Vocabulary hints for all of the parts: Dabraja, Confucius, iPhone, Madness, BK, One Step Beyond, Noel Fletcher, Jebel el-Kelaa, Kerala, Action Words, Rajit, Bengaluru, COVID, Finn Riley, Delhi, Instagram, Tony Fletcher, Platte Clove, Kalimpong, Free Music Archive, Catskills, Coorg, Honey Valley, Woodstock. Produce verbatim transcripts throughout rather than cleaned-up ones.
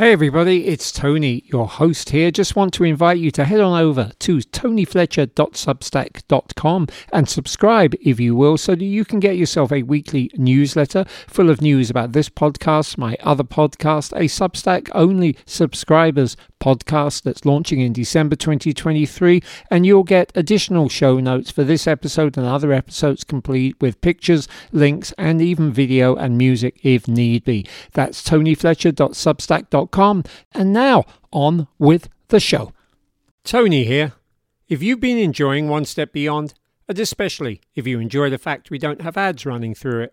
Hey everybody, it's Tony, your host here. Just want to invite you to head on over to tony fletcher dot substack dot com and subscribe, if you will, so that you can get yourself a weekly newsletter full of news about this podcast, my other podcast, a Substack-only subscribers podcast that's launching in December twenty twenty-three, and you'll get additional show notes for this episode and other episodes, complete with pictures, links, and even video and music if need be. That's tony fletcher dot substack dot com, and now on with the show. Tony here. If you've been enjoying One Step Beyond, and especially if you enjoy the fact we don't have ads running through it,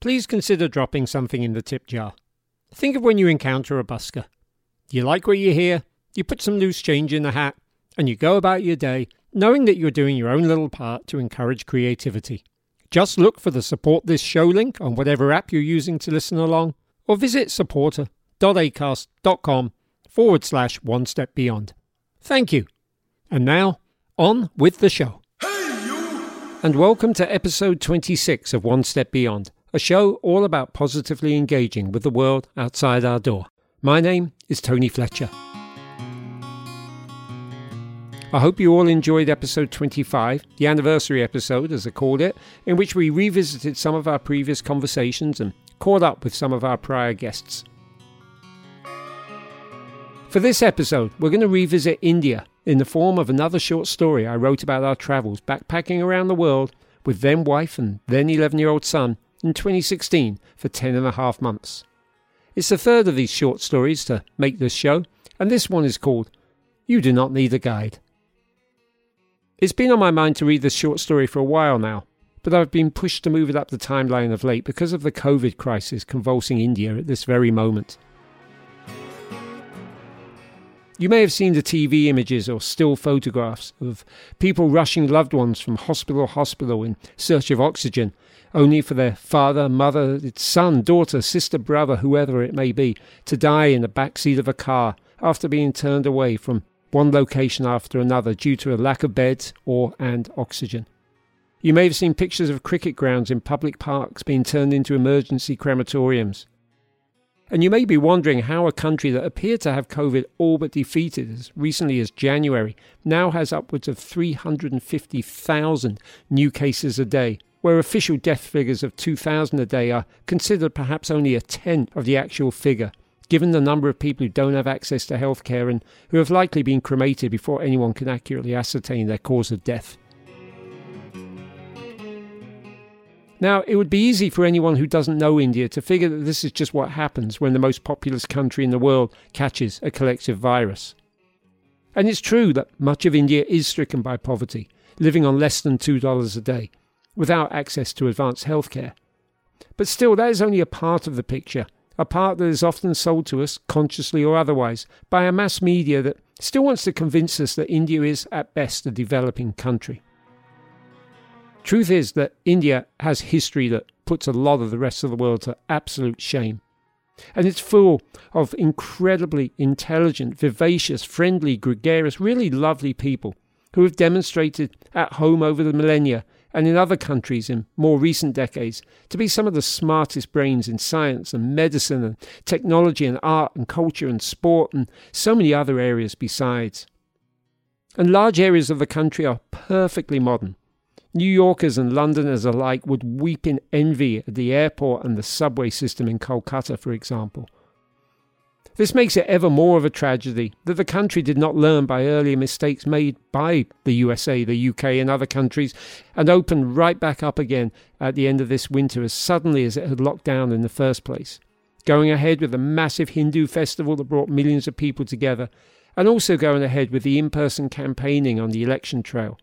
please consider dropping something in the tip jar. Think of when you encounter a busker. You like what you hear, you put some loose change in the hat, and you go about your day knowing that you're doing your own little part to encourage creativity. Just look for the Support This Show link on whatever app you're using to listen along, or visit supporter.acast.com forward slash one step beyond. Thank you. And now, on with the show. Hey, you! And welcome to episode twenty-six of One Step Beyond, a show all about positively engaging with the world outside our door. My name is Tony Fletcher. I hope you all enjoyed episode twenty-five, the anniversary episode as I called it, in which we revisited some of our previous conversations and caught up with some of our prior guests. For this episode, we're going to revisit India in the form of another short story I wrote about our travels backpacking around the world with then wife and then eleven-year-old son in twenty sixteen for ten and a half months. It's the third of these short stories to make this show, and this one is called You Do Not Need a Guide. It's been on my mind to read this short story for a while now, but I've been pushed to move it up the timeline of late because of the COVID crisis convulsing India at this very moment. You may have seen the T V images or still photographs of people rushing loved ones from hospital to hospital in search of oxygen, only for their father, mother, son, daughter, sister, brother, whoever it may be, to die in the backseat of a car after being turned away from one location after another due to a lack of beds or and oxygen. You may have seen pictures of cricket grounds in public parks being turned into emergency crematoriums. And you may be wondering how a country that appeared to have COVID all but defeated as recently as January now has upwards of three hundred fifty thousand new cases a day, where official death figures of two thousand a day are considered perhaps only a tenth of the actual figure, given the number of people who don't have access to healthcare and who have likely been cremated before anyone can accurately ascertain their cause of death. Now, it would be easy for anyone who doesn't know India to figure that this is just what happens when the most populous country in the world catches a collective virus. And it's true that much of India is stricken by poverty, living on less than two dollars a day, without access to advanced healthcare. But still, that is only a part of the picture, a part that is often sold to us, consciously or otherwise, by a mass media that still wants to convince us that India is, at best, a developing country. Truth is that India has history that puts a lot of the rest of the world to absolute shame. And it's full of incredibly intelligent, vivacious, friendly, gregarious, really lovely people who have demonstrated at home over the millennia and in other countries in more recent decades to be some of the smartest brains in science and medicine and technology and art and culture and sport and so many other areas besides. And large areas of the country are perfectly modern. New Yorkers and Londoners alike would weep in envy at the airport and the subway system in Kolkata, for example. This makes it ever more of a tragedy that the country did not learn by earlier mistakes made by the U S A, the U K and other countries and opened right back up again at the end of this winter as suddenly as it had locked down in the first place, going ahead with a massive Hindu festival that brought millions of people together and also going ahead with the in-person campaigning on the election trail.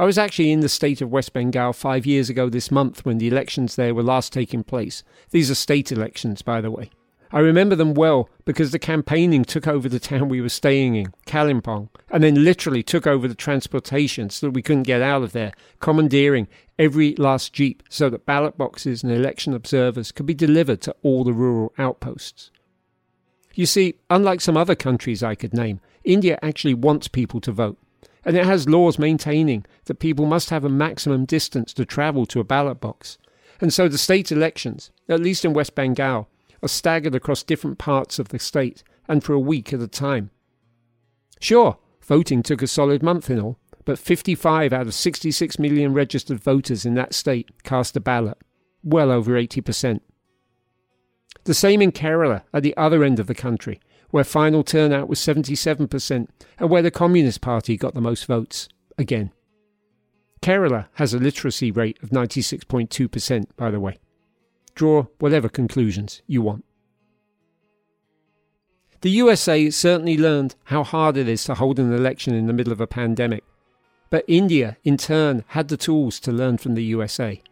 I was actually in the state of West Bengal five years ago this month when the elections there were last taking place. These are state elections, by the way. I remember them well because the campaigning took over the town we were staying in, Kalimpong, and then literally took over the transportation so that we couldn't get out of there, commandeering every last jeep so that ballot boxes and election observers could be delivered to all the rural outposts. You see, unlike some other countries I could name, India actually wants people to vote. And it has laws maintaining that people must have a maximum distance to travel to a ballot box. And so the state elections, at least in West Bengal, are staggered across different parts of the state, and for a week at a time. Sure, voting took a solid month in all, but fifty-five out of sixty-six million registered voters in that state cast a ballot, well over eighty percent. The same in Kerala, at the other end of the country, where final turnout was seventy-seven percent and where the Communist Party got the most votes, again. Kerala has a literacy rate of ninety-six point two percent, by the way. Draw whatever conclusions you want. The U S A certainly learned how hard it is to hold an election in the middle of a pandemic, but India, in turn, had the tools to learn from the U S A.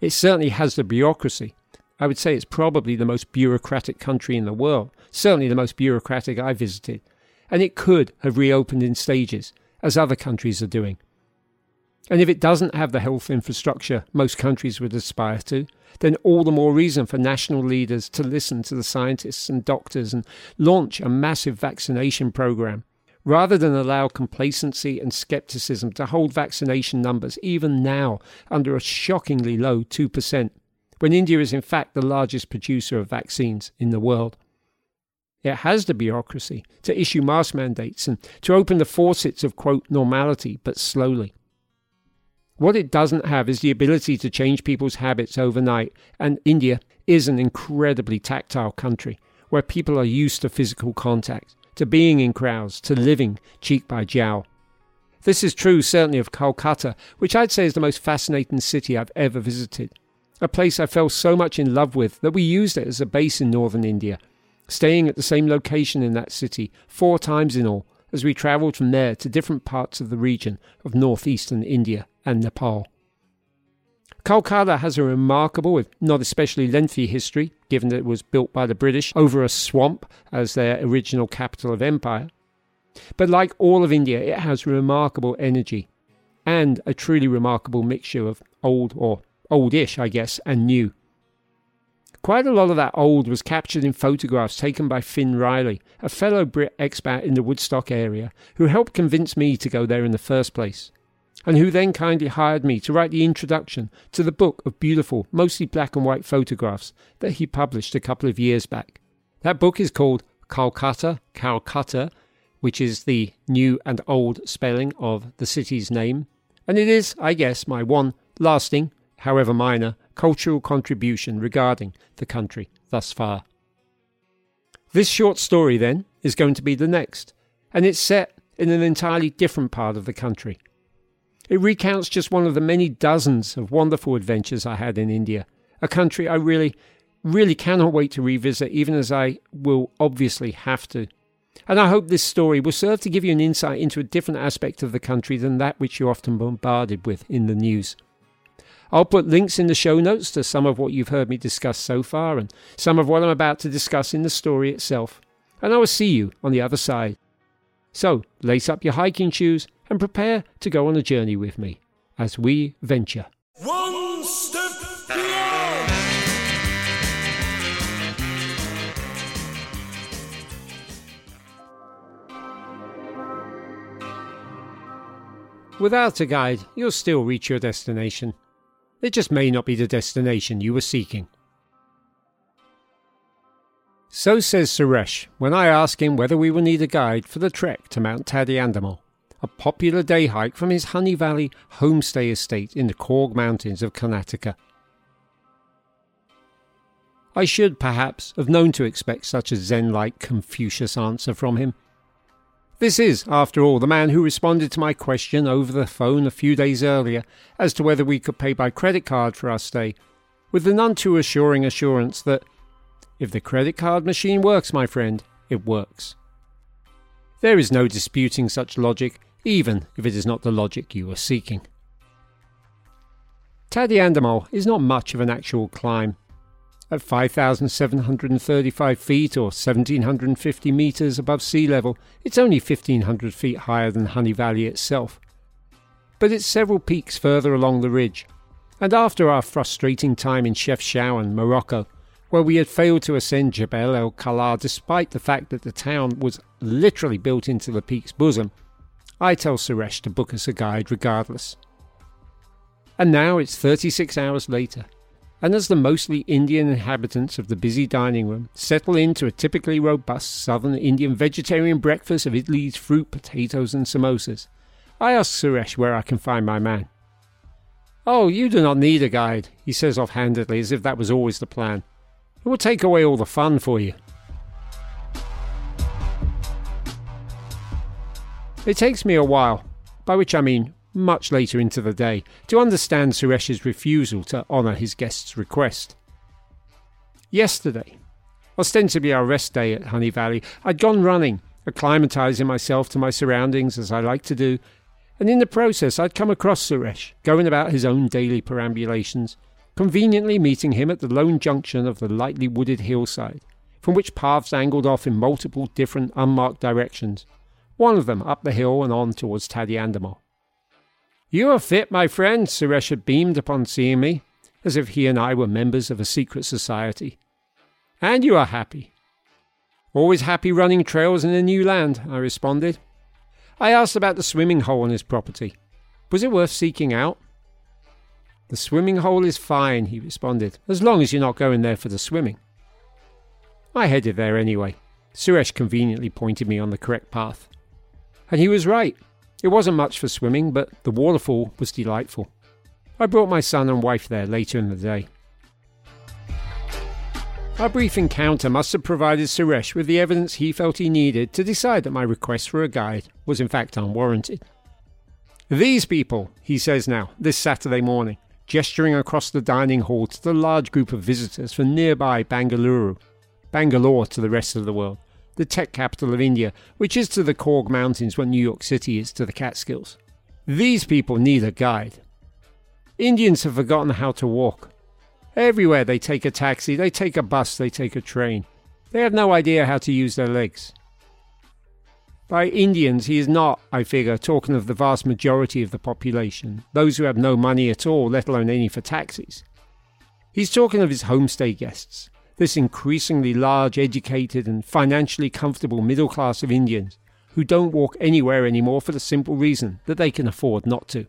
It certainly has the bureaucracy. I would say it's probably the most bureaucratic country in the world, certainly the most bureaucratic I visited, and it could have reopened in stages, as other countries are doing. And if it doesn't have the health infrastructure most countries would aspire to, then all the more reason for national leaders to listen to the scientists and doctors and launch a massive vaccination program, rather than allow complacency and scepticism to hold vaccination numbers even now under a shockingly low two percent, when India is in fact the largest producer of vaccines in the world. It has the bureaucracy to issue mask mandates and to open the faucets of, quote, normality, but slowly. What it doesn't have is the ability to change people's habits overnight, and India is an incredibly tactile country where people are used to physical contact, to being in crowds, to living cheek by jowl. This is true certainly of Kolkata, which I'd say is the most fascinating city I've ever visited, a place I fell so much in love with that we used it as a base in northern India, staying at the same location in that city four times in all, as we travelled from there to different parts of the region of northeastern India and Nepal. Kolkata has a remarkable, if not especially lengthy history, given that it was built by the British over a swamp as their original capital of empire. But like all of India, it has remarkable energy and a truly remarkable mixture of old, or oldish, I guess, and new. Quite a lot of that old was captured in photographs taken by Finn Riley, a fellow Brit expat in the Woodstock area, who helped convince me to go there in the first place, and who then kindly hired me to write the introduction to the book of beautiful, mostly black and white photographs that he published a couple of years back. That book is called Kolkata, Calcutta, which is the new and old spelling of the city's name, and it is, I guess, my one lasting, however minor, cultural contribution regarding the country thus far. This short story, then, is going to be the next, and it's set in an entirely different part of the country. It recounts just one of the many dozens of wonderful adventures I had in India, a country I really, really cannot wait to revisit, even as I will obviously have to. And I hope this story will serve to give you an insight into a different aspect of the country than that which you're often bombarded with in the news. I'll put links in the show notes to some of what you've heard me discuss so far and some of what I'm about to discuss in the story itself, and I will see you on the other side. So, lace up your hiking shoes and prepare to go on a journey with me as we venture. One step beyond! Without a guide, you'll still reach your destination. It just may not be the destination you were seeking. So says Suresh when I ask him whether we will need a guide for the trek to Mount Tadiandamol, a popular day hike from his Honey Valley homestay estate in the Coorg Mountains of Karnataka. I should, perhaps, have known to expect such a Zen-like Confucius answer from him. This is, after all, the man who responded to my question over the phone a few days earlier as to whether we could pay by credit card for our stay, with the none too assuring assurance that, if the credit card machine works, my friend, it works. There is no disputing such logic, even if it is not the logic you are seeking. Tadiandamol is not much of an actual climb. At five thousand seven hundred thirty-five feet or one thousand seven hundred fifty metres above sea level, it's only fifteen hundred feet higher than Honey Valley itself. But it's several peaks further along the ridge, and after our frustrating time in Chefchaouen, Morocco, where we had failed to ascend Jebel el-Kelaa despite the fact that the town was literally built into the peak's bosom, I tell Suresh to book us a guide regardless. And now it's thirty-six hours later, and as the mostly Indian inhabitants of the busy dining room settle into a typically robust southern Indian vegetarian breakfast of idlis, fruit, potatoes and samosas, I ask Suresh where I can find my man. "Oh, you do not need a guide," he says offhandedly, as if that was always the plan. "It will take away all the fun for you." It takes me a while, by which I mean much later into the day, to understand Suresh's refusal to honour his guest's request. Yesterday, ostensibly our rest day at Honey Valley, I'd gone running, acclimatising myself to my surroundings as I like to do, and in the process I'd come across Suresh, going about his own daily perambulations, conveniently meeting him at the lone junction of the lightly wooded hillside, from which paths angled off in multiple different unmarked directions, one of them up the hill and on towards Tadiandamol. "You are fit, my friend," Suresh had beamed upon seeing me, as if he and I were members of a secret society. "And you are happy." "Always happy running trails in a new land," I responded. I asked about the swimming hole on his property. Was it worth seeking out? "The swimming hole is fine," he responded, "as long as you're not going there for the swimming." I headed there anyway. Suresh conveniently pointed me on the correct path. And he was right. It wasn't much for swimming, but the waterfall was delightful. I brought my son and wife there later in the day. Our brief encounter must have provided Suresh with the evidence he felt he needed to decide that my request for a guide was in fact unwarranted. "These people," he says now, this Saturday morning, gesturing across the dining hall to the large group of visitors from nearby Bengaluru, Bangalore to the rest of the world, the tech capital of India, which is to the Coorg Mountains what New York City is to the Catskills. "These people need a guide. Indians have forgotten how to walk. Everywhere they take a taxi, they take a bus, they take a train. They have no idea how to use their legs." By Indians, he is not, I figure, talking of the vast majority of the population, those who have no money at all, let alone any for taxis. He's talking of his homestay guests, this increasingly large, educated and financially comfortable middle class of Indians who don't walk anywhere anymore for the simple reason that they can afford not to.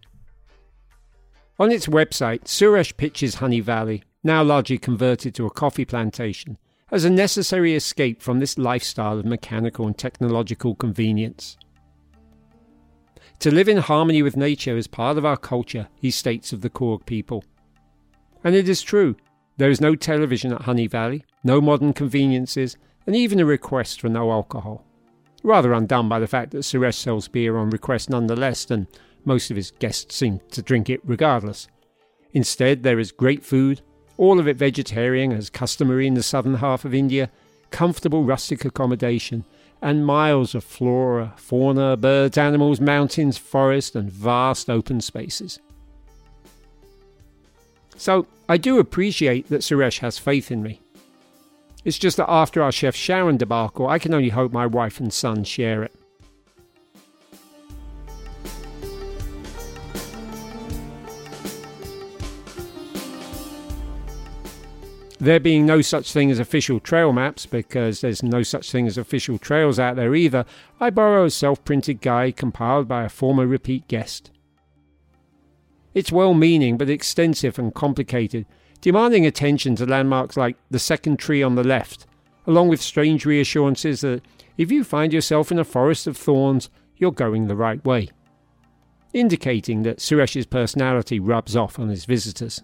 On its website, Suresh pitches Honey Valley, now largely converted to a coffee plantation, as a necessary escape from this lifestyle of mechanical and technological convenience. "To live in harmony with nature is part of our culture," he states of the Coorg people. And it is true. There is no television at Honey Valley, no modern conveniences, and even a request for no alcohol. Rather undone by the fact that Suresh sells beer on request nonetheless, and most of his guests seem to drink it regardless. Instead, there is great food, all of it vegetarian as customary in the southern half of India, comfortable rustic accommodation, and miles of flora, fauna, birds, animals, mountains, forests, and vast open spaces. So, I do appreciate that Suresh has faith in me. It's just that after our Chefchaouen debacle, I can only hope my wife and son share it. There being no such thing as official trail maps, because there's no such thing as official trails out there either, I borrow a self-printed guide compiled by a former repeat guest. It's well-meaning but extensive and complicated, demanding attention to landmarks like the second tree on the left, along with strange reassurances that if you find yourself in a forest of thorns, you're going the right way, indicating that Suresh's personality rubs off on his visitors.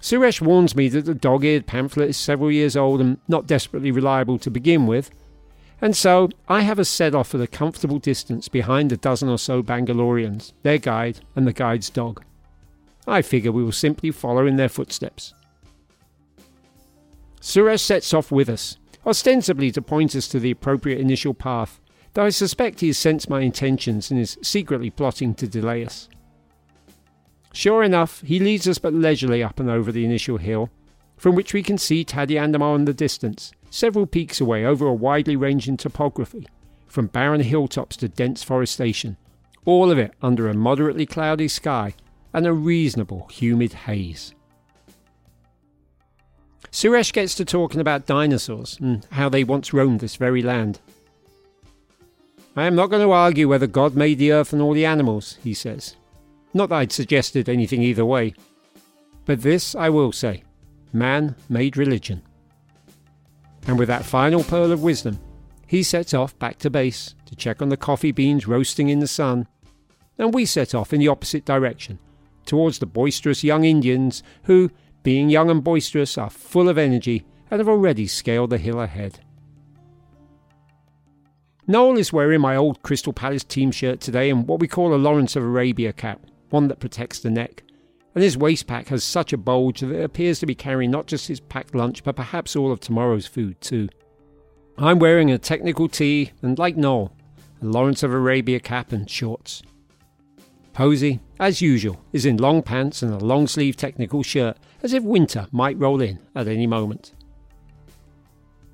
Suresh warns me that the dog-eared pamphlet is several years old and not desperately reliable to begin with, and so I have a set-off at a comfortable distance behind a dozen or so Bangaloreans, their guide and the guide's dog. I figure we will simply follow in their footsteps. Suresh sets off with us, ostensibly to point us to the appropriate initial path, though I suspect he has sensed my intentions and is secretly plotting to delay us. Sure enough, he leads us but leisurely up and over the initial hill, from which we can see Tadiandamol in the distance, several peaks away over a widely ranging topography, from barren hilltops to dense forestation, all of it under a moderately cloudy sky and a reasonable humid haze. Suresh gets to talking about dinosaurs and how they once roamed this very land. "I am not going to argue whether God made the earth and all the animals," he says. Not that I'd suggested anything either way. But this I will say, man made religion. And with that final pearl of wisdom, he sets off back to base to check on the coffee beans roasting in the sun, and we set off in the opposite direction, towards the boisterous young Indians who, being young and boisterous, are full of energy and have already scaled the hill ahead. Noel is wearing my old Crystal Palace team shirt today and what we call a Lawrence of Arabia cap, one that protects the neck, and his waist pack has such a bulge that it appears to be carrying not just his packed lunch but perhaps all of tomorrow's food too. I'm wearing a technical tee and, like Noel, a Lawrence of Arabia cap and shorts. Posy, as usual, is in long pants and a long sleeve technical shirt, as if winter might roll in at any moment.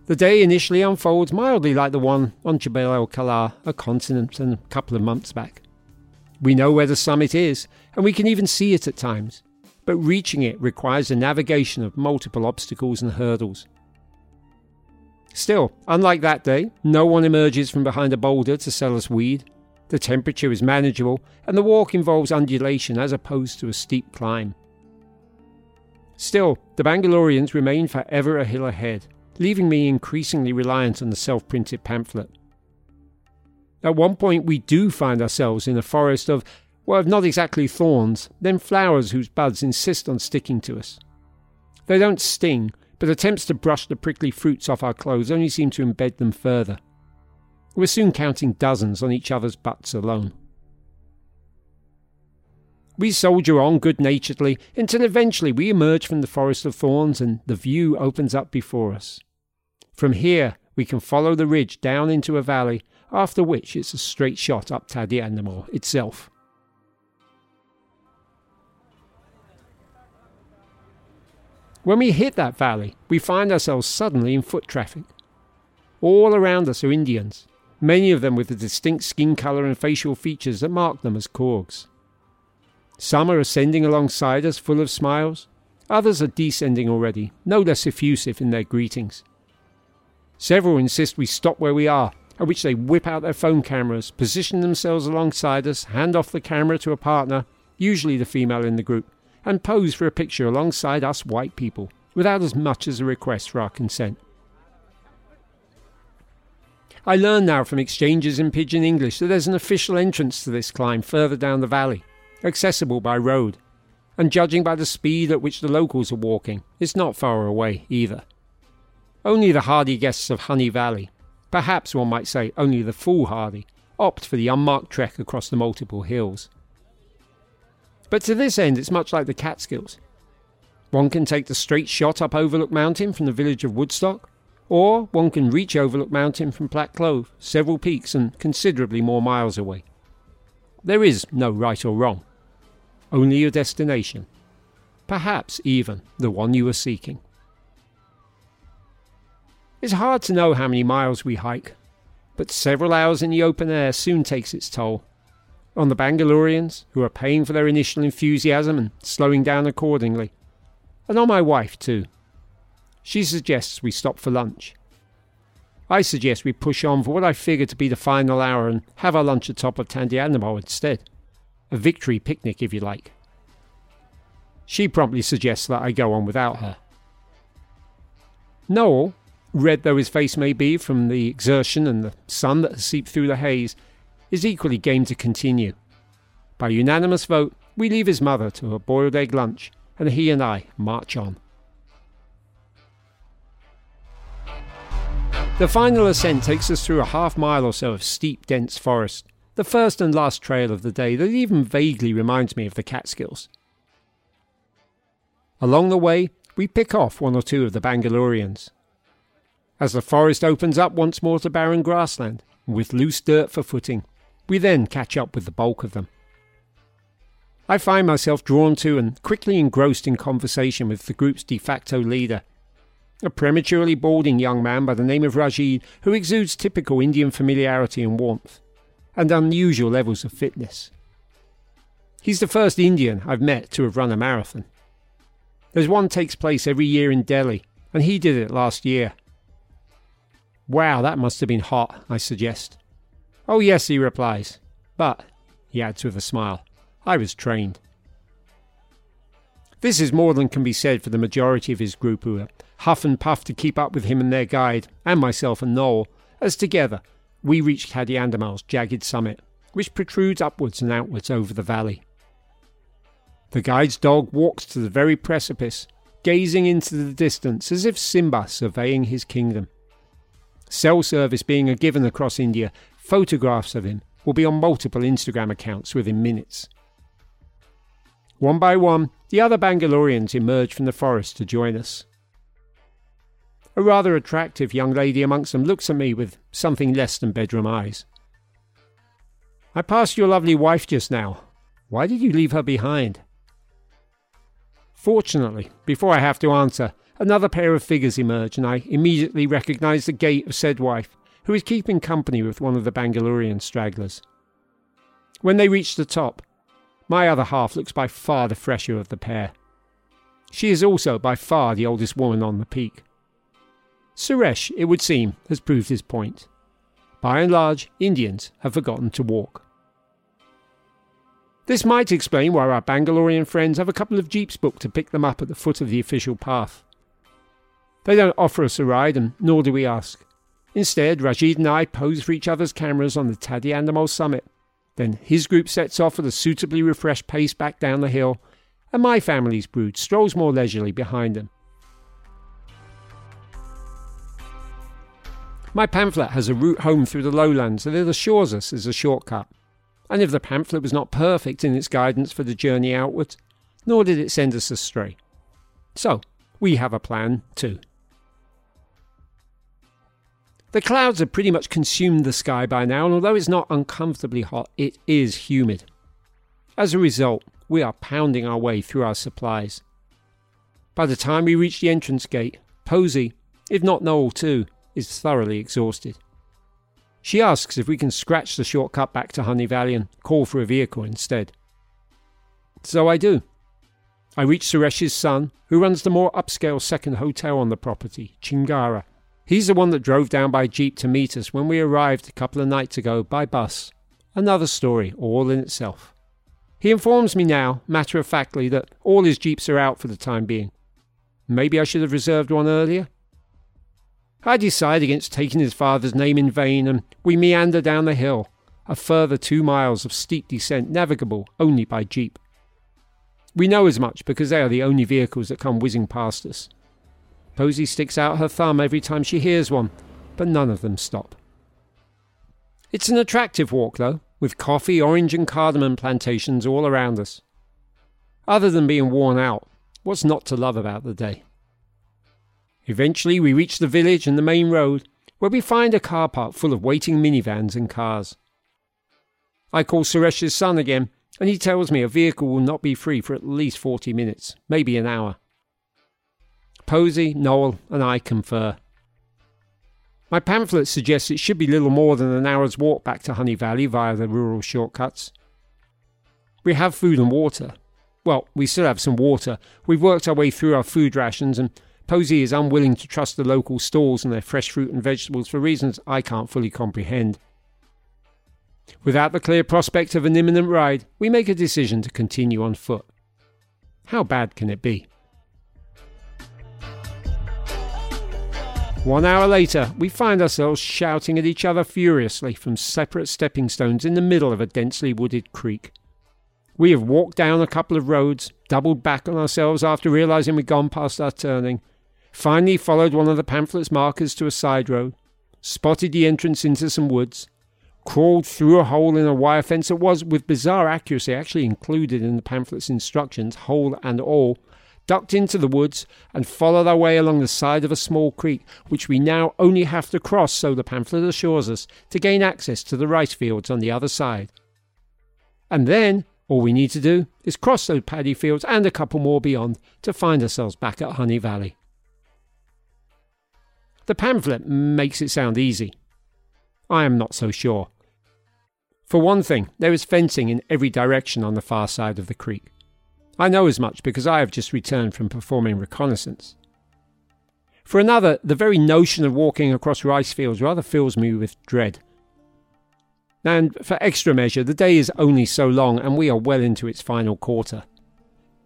The day initially unfolds mildly like the one on Jebel el-Kelaa a continent and a couple of months back. We know where the summit is, and we can even see it at times, but reaching it requires the navigation of multiple obstacles and hurdles. Still, unlike that day, no one emerges from behind a boulder to sell us weed. The temperature is manageable, and the walk involves undulation as opposed to a steep climb. Still, the Bangaloreans remain forever a hill ahead, leaving me increasingly reliant on the self-printed pamphlet. At one point we do find ourselves in a forest of, well, if not exactly thorns, then flowers whose buds insist on sticking to us. They don't sting, but attempts to brush the prickly fruits off our clothes only seem to embed them further. We're soon counting dozens on each other's butts alone. We soldier on good-naturedly until eventually we emerge from the forest of thorns and the view opens up before us. From here we can follow the ridge down into a valley, after which it's a straight shot up Tadiandamol itself. When we hit that valley, we find ourselves suddenly in foot traffic. All around us are Indians, many of them with the distinct skin colour and facial features that mark them as Coorgs. Some are ascending alongside us full of smiles, others are descending already, no less effusive in their greetings. Several insist we stop where we are, at which they whip out their phone cameras, position themselves alongside us, hand off the camera to a partner, usually the female in the group, and pose for a picture alongside us white people, without as much as a request for our consent. I learn now from exchanges in Pidgin English that there's an official entrance to this climb further down the valley, accessible by road, and judging by the speed at which the locals are walking, it's not far away either. Only the hardy guests of Honey Valley, perhaps one might say only the foolhardy, opt for the unmarked trek across the multiple hills. But to this end, it's much like the Catskills. One can take the straight shot up Overlook Mountain from the village of Woodstock, or one can reach Overlook Mountain from Platte Clove, several peaks and considerably more miles away. There is no right or wrong, only your destination, perhaps even the one you are seeking. It's hard to know how many miles we hike, but several hours in the open air soon takes its toll. On the Bangaloreans, who are paying for their initial enthusiasm and slowing down accordingly. And on my wife too. She suggests we stop for lunch. I suggest we push on for what I figure to be the final hour and have our lunch atop of Tadiandamol instead. A victory picnic if you like. She promptly suggests that I go on without her. Noel, red though his face may be from the exertion and the sun that has seeped through the haze, is equally game to continue. By unanimous vote, we leave his mother to her boiled egg lunch, and he and I march on. The final ascent takes us through a half mile or so of steep, dense forest, the first and last trail of the day that even vaguely reminds me of the Catskills. Along the way, we pick off one or two of the Bangaloreans. As the forest opens up once more to barren grassland, with loose dirt for footing, we then catch up with the bulk of them. I find myself drawn to and quickly engrossed in conversation with the group's de facto leader, a prematurely balding young man by the name of Rajit, who exudes typical Indian familiarity and warmth, and unusual levels of fitness. He's the first Indian I've met to have run a marathon. There's one takes place every year in Delhi, and he did it last year. Wow, that must have been hot, I suggest. Oh yes, he replies, but, he adds with a smile, I was trained. This is more than can be said for the majority of his group, who huff and puff to keep up with him and their guide, and myself and Noel, as together we reach Tadiandamol's jagged summit, which protrudes upwards and outwards over the valley. The guide's dog walks to the very precipice, gazing into the distance as if Simba surveying his kingdom. Cell service being a given across India, photographs of him will be on multiple Instagram accounts within minutes. One by one, the other Bangaloreans emerge from the forest to join us. A rather attractive young lady amongst them looks at me with something less than bedroom eyes. "I passed your lovely wife just now. Why did you leave her behind?" Fortunately, before I have to answer, another pair of figures emerge and I immediately recognise the gait of said wife, who is keeping company with one of the Bangalorean stragglers. When they reach the top, my other half looks by far the fresher of the pair. She is also by far the oldest woman on the peak. Suresh, it would seem, has proved his point. By and large, Indians have forgotten to walk. This might explain why our Bangalorean friends have a couple of jeeps booked to pick them up at the foot of the official path. They don't offer us a ride, and nor do we ask. Instead, Rajit and I pose for each other's cameras on the Tadiandamol summit. Then his group sets off at a suitably refreshed pace back down the hill, and my family's brood strolls more leisurely behind them. My pamphlet has a route home through the lowlands that it assures us is a shortcut, and if the pamphlet was not perfect in its guidance for the journey outwards, nor did it send us astray. So, we have a plan too. The clouds have pretty much consumed the sky by now, and although it's not uncomfortably hot, it is humid. As a result, we are pounding our way through our supplies. By the time we reach the entrance gate, Posey, if not Noel too, is thoroughly exhausted. She asks if we can scratch the shortcut back to Honey Valley and call for a vehicle instead. So I do. I reach Suresh's son, who runs the more upscale second hotel on the property, Chingara. He's the one that drove down by jeep to meet us when we arrived a couple of nights ago by bus. Another story all in itself. He informs me now, matter-of-factly, that all his jeeps are out for the time being. Maybe I should have reserved one earlier? I decide against taking his father's name in vain, and we meander down the hill, a further two miles of steep descent navigable only by jeep. We know as much because they are the only vehicles that come whizzing past us. Posey sticks out her thumb every time she hears one, but none of them stop. It's an attractive walk, though, with coffee, orange and cardamom plantations all around us. Other than being worn out, what's not to love about the day? Eventually we reach the village and the main road, where we find a car park full of waiting minivans and cars. I call Suresh's son again, and he tells me a vehicle will not be free for at least forty minutes, maybe an hour. Posey, Noel and I confer. My pamphlet suggests it should be little more than an hour's walk back to Honey Valley via the rural shortcuts. We have food and water. Well, we still have some water. We've worked our way through our food rations, and Posey is unwilling to trust the local stalls and their fresh fruit and vegetables for reasons I can't fully comprehend. Without the clear prospect of an imminent ride, we make a decision to continue on foot. How bad can it be? One hour later, we find ourselves shouting at each other furiously from separate stepping stones in the middle of a densely wooded creek. We have walked down a couple of roads, doubled back on ourselves after realising we'd gone past our turning, finally followed one of the pamphlet's markers to a side road, spotted the entrance into some woods, crawled through a hole in a wire fence that was, with bizarre accuracy, actually included in the pamphlet's instructions, whole and all, ducked into the woods and followed our way along the side of a small creek, which we now only have to cross, so the pamphlet assures us, to gain access to the rice fields on the other side. And then, all we need to do is cross those paddy fields and a couple more beyond to find ourselves back at Honey Valley. The pamphlet makes it sound easy. I am not so sure. For one thing, there is fencing in every direction on the far side of the creek. I know as much because I have just returned from performing reconnaissance. For another, the very notion of walking across rice fields rather fills me with dread. And for extra measure, the day is only so long and we are well into its final quarter.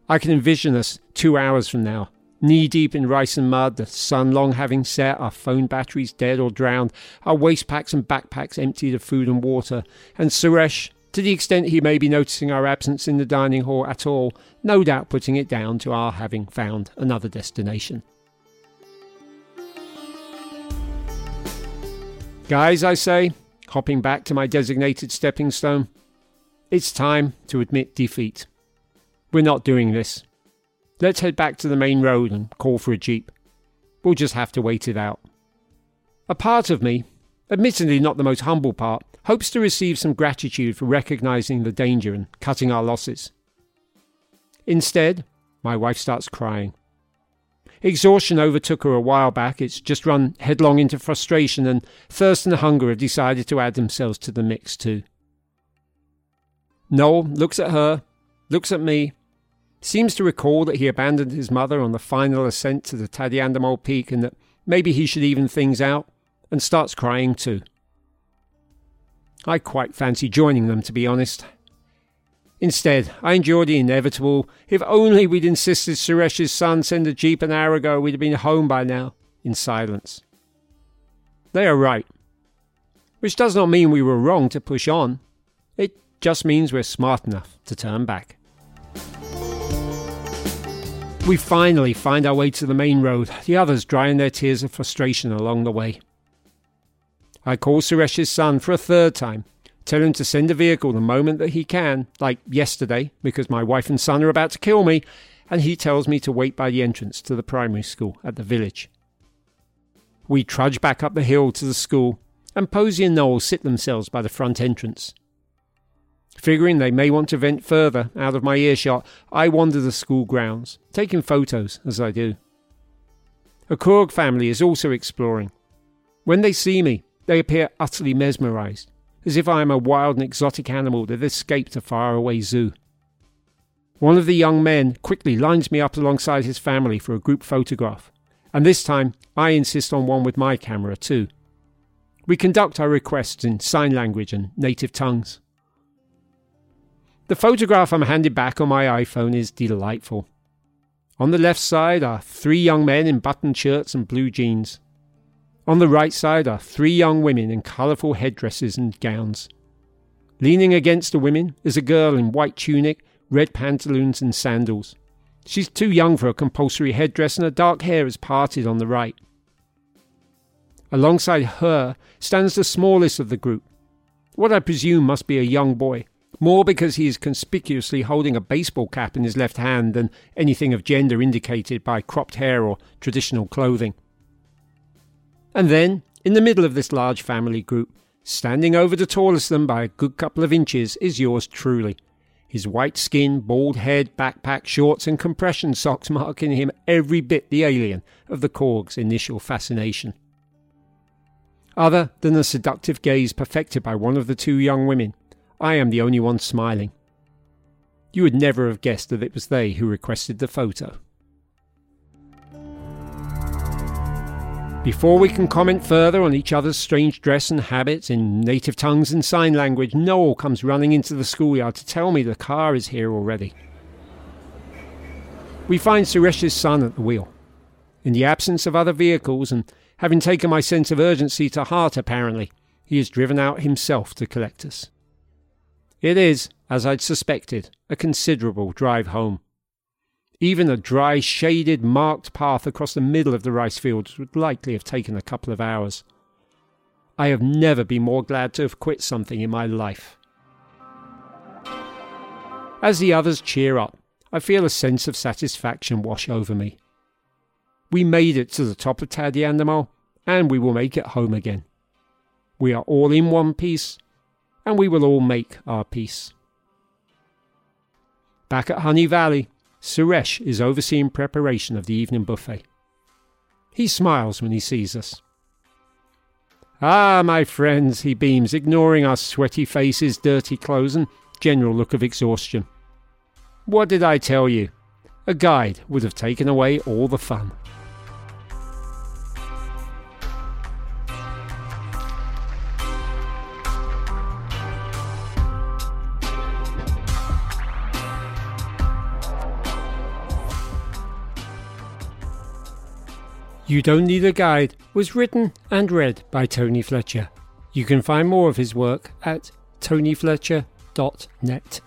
I can envision us two hours from now, knee-deep in rice and mud, the sun long having set, our phone batteries dead or drowned, our waste packs and backpacks emptied of food and water, and Suresh, to the extent he may be noticing our absence in the dining hall at all, no doubt putting it down to our having found another destination. Guys, I say, hopping back to my designated stepping stone, it's time to admit defeat. We're not doing this. Let's head back to the main road and call for a jeep. We'll just have to wait it out. A part of me, admittedly not the most humble part, hopes to receive some gratitude for recognising the danger and cutting our losses. Instead, my wife starts crying. Exhaustion overtook her a while back. It's just run headlong into frustration, and thirst and hunger have decided to add themselves to the mix too. Noel looks at her, looks at me, seems to recall that he abandoned his mother on the final ascent to the Tadiandamol peak and that maybe he should even things out, and starts crying too. I quite fancy joining them, to be honest. Instead, I endure the inevitable. If only we'd insisted Suresh's son send a jeep an hour ago, we'd have been home by now, in silence. They are right. Which does not mean we were wrong to push on. It just means we're smart enough to turn back. We finally find our way to the main road, the others drying their tears of frustration along the way. I call Suresh's son for a third time, tell him to send a vehicle the moment that he can, like yesterday, because my wife and son are about to kill me, and he tells me to wait by the entrance to the primary school at the village. We trudge back up the hill to the school, and Posey and Noel sit themselves by the front entrance. Figuring they may want to vent further out of my earshot, I wander the school grounds, taking photos as I do. A Coorg family is also exploring. When they see me, they appear utterly mesmerised, as if I am a wild and exotic animal that escaped a faraway zoo. One of the young men quickly lines me up alongside his family for a group photograph, and this time I insist on one with my camera too. We conduct our requests in sign language and native tongues. The photograph I'm handed back on my iPhone is delightful. On the left side are three young men in button shirts and blue jeans. On the right side are three young women in colourful headdresses and gowns. Leaning against the women is a girl in white tunic, red pantaloons and sandals. She's too young for a compulsory headdress and her dark hair is parted on the right. Alongside her stands the smallest of the group, what I presume must be a young boy, more because he is conspicuously holding a baseball cap in his left hand than anything of gender indicated by cropped hair or traditional clothing. And then, in the middle of this large family group, standing over the tallest of them by a good couple of inches, is yours truly. His white skin, bald head, backpack, shorts and compression socks marking him every bit the alien of the Coorg's initial fascination. Other than the seductive gaze perfected by one of the two young women, I am the only one smiling. You would never have guessed that it was they who requested the photo. Before we can comment further on each other's strange dress and habits in native tongues and sign language, Noel comes running into the schoolyard to tell me the car is here already. We find Suresh's son at the wheel. In the absence of other vehicles, and having taken my sense of urgency to heart apparently, he has driven out himself to collect us. It is, as I'd suspected, a considerable drive home. Even a dry, shaded, marked path across the middle of the rice fields would likely have taken a couple of hours. I have never been more glad to have quit something in my life. As the others cheer up, I feel a sense of satisfaction wash over me. We made it to the top of Tadiandamol, and we will make it home again. We are all in one piece, and we will all make our peace. Back at Honey Valley, Suresh is overseeing preparation of the evening buffet. He smiles when he sees us. "Ah, my friends," he beams, ignoring our sweaty faces, dirty clothes, and general look of exhaustion. "What did I tell you? A guide would have taken away all the fun." You Don't Need a Guide was written and read by Tony Fletcher. You can find more of his work at tony fletcher dot net.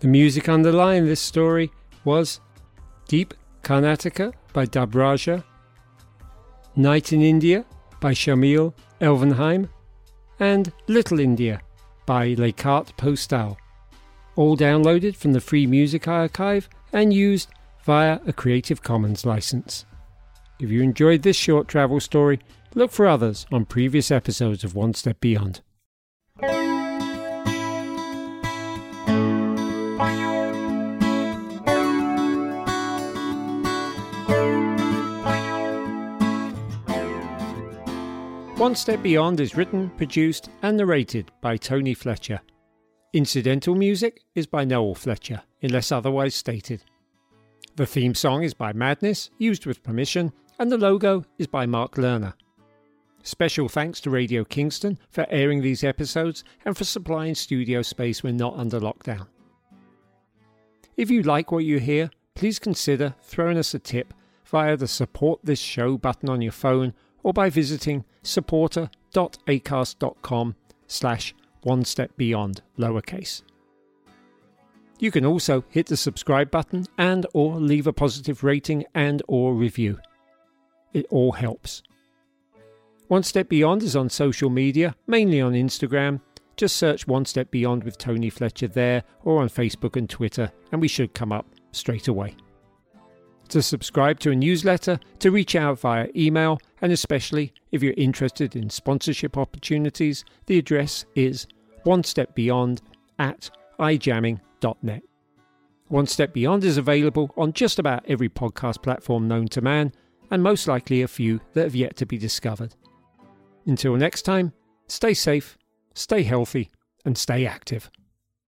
The music underlying this story was Deep Karnataka by Dabraja, Night in India by Shamil Elvenheim, and Little India by LeCart Postal, all downloaded from the Free Music Archive and used via a Creative Commons license. If you enjoyed this short travel story, look for others on previous episodes of One Step Beyond. One Step Beyond is written, produced and narrated by Tony Fletcher. Incidental music is by Noel Fletcher, unless otherwise stated. The theme song is by Madness, used with permission, and the logo is by Mark Lerner. Special thanks to Radio Kingston for airing these episodes and for supplying studio space when not under lockdown. If you like what you hear, please consider throwing us a tip via the Support This Show button on your phone or by visiting supporter.acast.com slash one step beyond lowercase. You can also hit the subscribe button and or leave a positive rating and or review. It all helps. One Step Beyond is on social media, mainly on Instagram. Just search One Step Beyond with Tony Fletcher there or on Facebook and Twitter, and we should come up straight away. To subscribe to a newsletter, to reach out via email, and especially if you're interested in sponsorship opportunities, the address is onestepbeyond at ijamming dot net. One Step Beyond is available on just about every podcast platform known to man, and most likely a few that have yet to be discovered. Until next time, stay safe, stay healthy, and stay active.